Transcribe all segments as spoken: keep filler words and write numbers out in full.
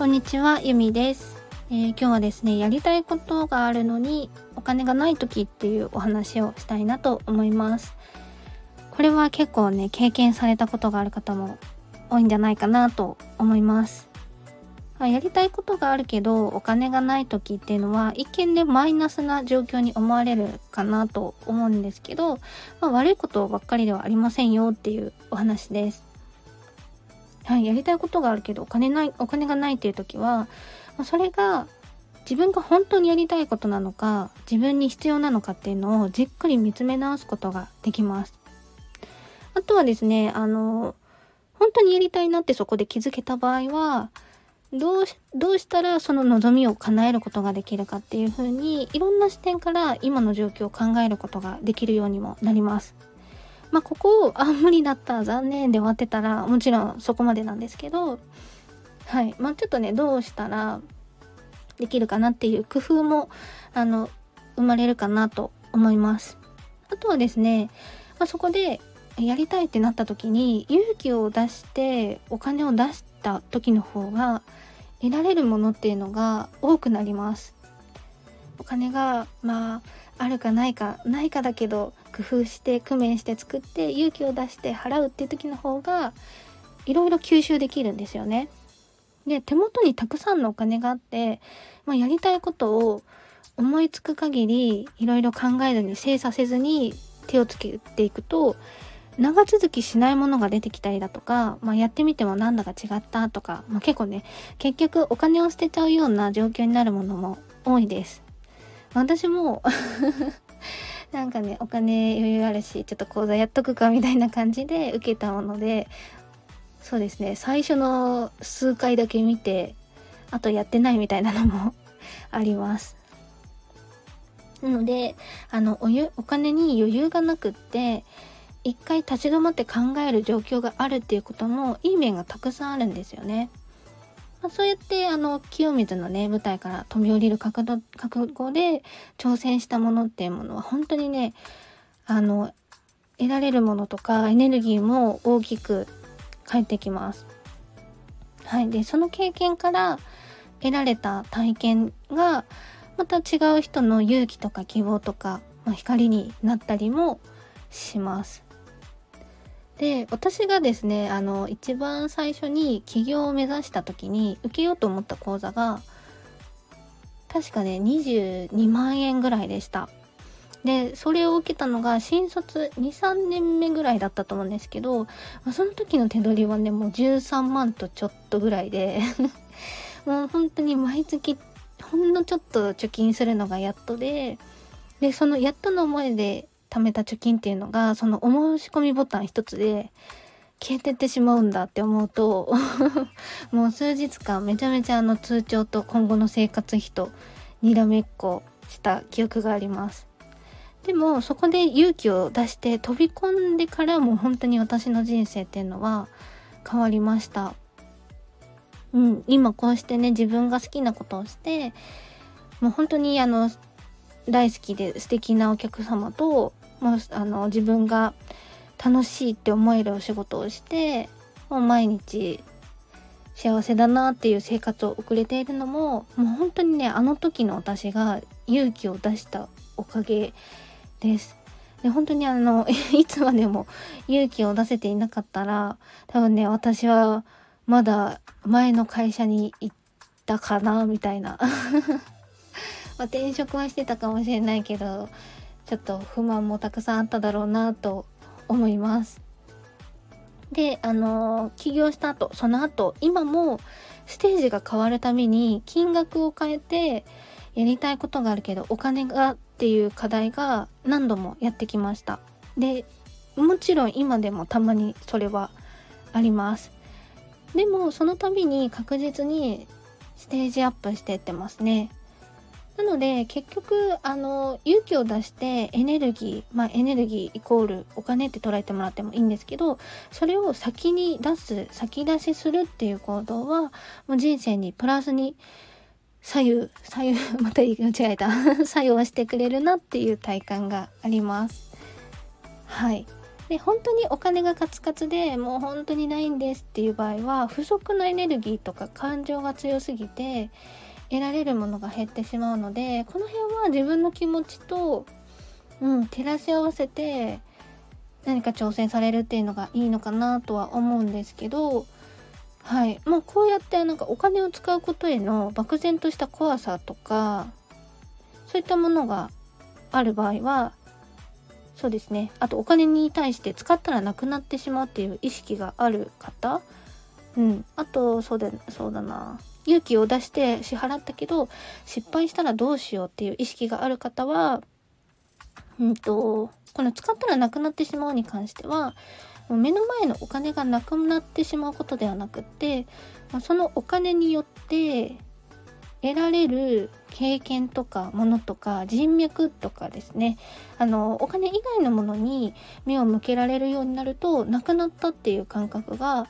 こんにちは、ゆみです、えー、今日はですね、やりたいことがあるのにお金がない時っていうお話をしたいなと思います。これは結構ね、経験されたことがある方も多いんじゃないかなと思います。やりたいことがあるけどお金がない時っていうのは、一見でマイナスな状況に思われるかなと思うんですけど、まあ、悪いことばっかりではありませんよっていうお話です。はい、やりたいことがあるけどお金ない、お金がないっていう時は、それが自分が本当にやりたいことなのか、自分に必要なのかっていうのをじっくり見つめ直すことができます。あとはですね、あの本当にやりたいなってそこで気づけた場合は、どうし、どうしたらその望みを叶えることができるかっていうふうに、いろんな視点から今の状況を考えることができるようにもなります。まあ、ここを、あ、無理だった、残念で終わってたら、もちろんそこまでなんですけど、はい。まあ、ちょっとね、どうしたらできるかなっていう工夫も、あの、生まれるかなと思います。あとはですね、まあ、そこでやりたいってなった時に、勇気を出してお金を出して、た時の方が得られるものっていうのが多くなります。お金がまああるかないかないかだけど、工夫して工面して作って勇気を出して払うっていう時の方がいろいろ吸収できるんですよね。で、手元にたくさんのお金があって、まあ、やりたいことを思いつく限りいろいろ考えずに精査せずに手をつけていくと、長続きしないものが出てきたりだとか、まあ、やってみてもなんだか違ったとか、まあ、結構ね、結局お金を捨てちゃうような状況になるものも多いです。私もなんかね、お金余裕あるし、ちょっと口座やっとくかみたいな感じで受けたもので、そうですね、最初の数回だけ見て、あとやってないみたいなのもあります。なので、あのおゆ、お金に余裕がなくって、一回立ち止まって考える状況があるっていうこともいい面がたくさんあるんですよね。まあ、そうやってあの清水のね、舞台から飛び降りる覚悟、覚悟で挑戦したものっていうものは、本当にね、あの得られるものとかエネルギーも大きく返ってきます。はい。で、その経験から得られた体験がまた違う人の勇気とか希望とか、まあ、光になったりもします。で、私がですね、あの一番最初に起業を目指した時に受けようと思った講座が確かねにじゅうにまんえんぐらいでした。で、それを受けたのが新卒 にさんねんめぐらいだったと思うんですけど、その時の手取りはね、もうじゅうさんまんとちょっとぐらいでもう本当に毎月ほんのちょっと貯金するのがやっとで、でそのやっとの思いで貯めた貯金っていうのが、そのお申し込みボタン一つで消えてってしまうんだって思うともう数日間めちゃめちゃあの通帳と今後の生活費とにらめっこした記憶があります。でもそこで勇気を出して飛び込んでから、もう本当に私の人生っていうのは変わりました。うん、今こうしてね、自分が好きなことをして、もう本当にあの大好きで素敵なお客様と、もうあの自分が楽しいって思えるお仕事をして、もう毎日幸せだなっていう生活を送れているのも、もう本当にね、あの時の私が勇気を出したおかげです。で、本当にあのいつまでも勇気を出せていなかったら、多分ね、私はまだ前の会社に行ったかなみたいなまあ、転職はしてたかもしれないけど、ちょっと不満もたくさんあっただろうなと思います。で、あの起業した後、その後、今もステージが変わるために金額を変えて、やりたいことがあるけどお金がっていう課題が何度もやってきました。で、もちろん今でもたまにそれはあります。でもその度に確実にステージアップしていってますね。なので結局あの勇気を出してエネルギー、まあエネルギーイコールお金って捉えてもらってもいいんですけど、それを先に出す、先出しするっていう行動は、もう人生にプラスに左右左右また間違えた作用してくれるなっていう体感があります。はい。で本当にお金がカツカツでもう本当にないんですっていう場合は、不足のエネルギーとか感情が強すぎて得られるものが減ってしまうので、この辺は自分の気持ちと、うん、照らし合わせて何か挑戦されるっていうのがいいのかなとは思うんですけど、はい、もうこうやってなんかお金を使うことへの漠然とした怖さとかそういったものがある場合は、そうですね、あとお金に対して使ったらなくなってしまうっていう意識がある方、うん、あとそうだ、そうだな勇気を出して支払ったけど失敗したらどうしようっていう意識がある方は、うんとこの使ったらなくなってしまうに関しては、目の前のお金がなくなってしまうことではなくって、そのお金によって得られる経験とかものとか人脈とかですね、あのお金以外のものに目を向けられるようになると、なくなったっていう感覚が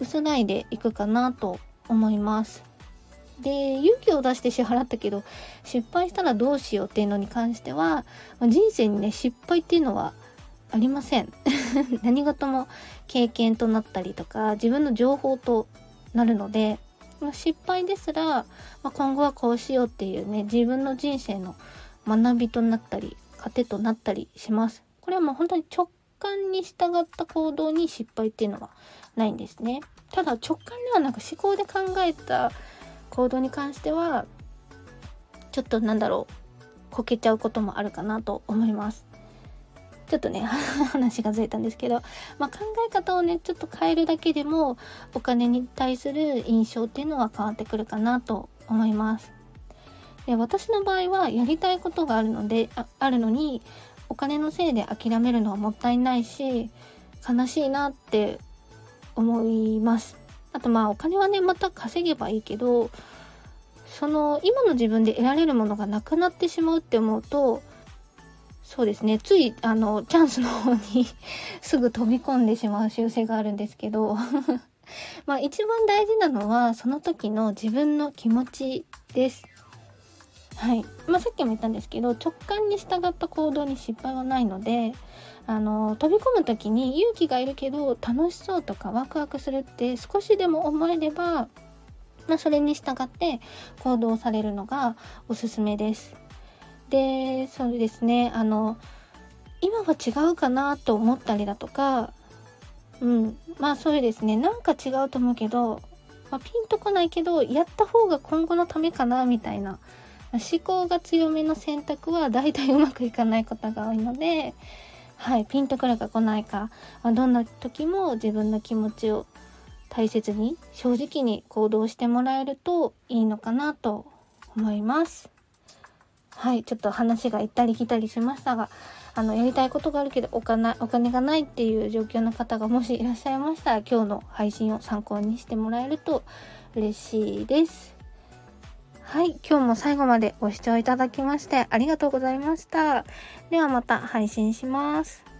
薄らいでいくかなと思います。で、勇気を出して支払ったけど失敗したらどうしようっていうのに関しては、人生にね失敗っていうのはありません何事も経験となったりとか自分の情報となるので、失敗ですら、まあ、今後はこうしようっていうね、自分の人生の学びとなったり糧となったりします。これはもう本当に直感に従った行動に失敗っていうのはないんですね。ただ直感ではなく思考で考えた行動に関してはちょっとなんだろうこけちゃうこともあるかなと思います。ちょっとね話がずれたんですけど、まあ、考え方をねちょっと変えるだけでもお金に対する印象っていうのは変わってくるかなと思います。で、私の場合はやりたいことがあるので あ, あるのにお金のせいで諦めるのはもったいないし悲しいなって思います。あとまあお金はねまた稼げばいいけど、その今の自分で得られるものがなくなってしまうって思うと、そうですね、ついあのチャンスの方にすぐ飛び込んでしまう習性があるんですけどまあ一番大事なのはその時の自分の気持ちです。はい、まあ、さっきも言ったんですけど直感に従った行動に失敗はないので、あの飛び込む時に勇気がいるけど楽しそうとかワクワクするって少しでも思えれば、まあ、それに従って行動されるのがおすすめです。で、そうですね、あの今は違うかなと思ったりだとか、うん、まあそういうですね、なんか違うと思うけど、まあ、ピンとこないけどやった方が今後のためかなみたいな思考が強めの選択はだいたいうまくいかないことが多いので、はい、ピンとくるか来ないか、どんな時も自分の気持ちを大切に正直に行動してもらえるといいのかなと思います。はい、ちょっと話が行ったり来たりしましたが、あのやりたいことがあるけどお金、お金がないっていう状況の方がもしいらっしゃいましたら、今日の配信を参考にしてもらえると嬉しいです。はい、今日も最後までご視聴いただきましてありがとうございました。ではまた配信します。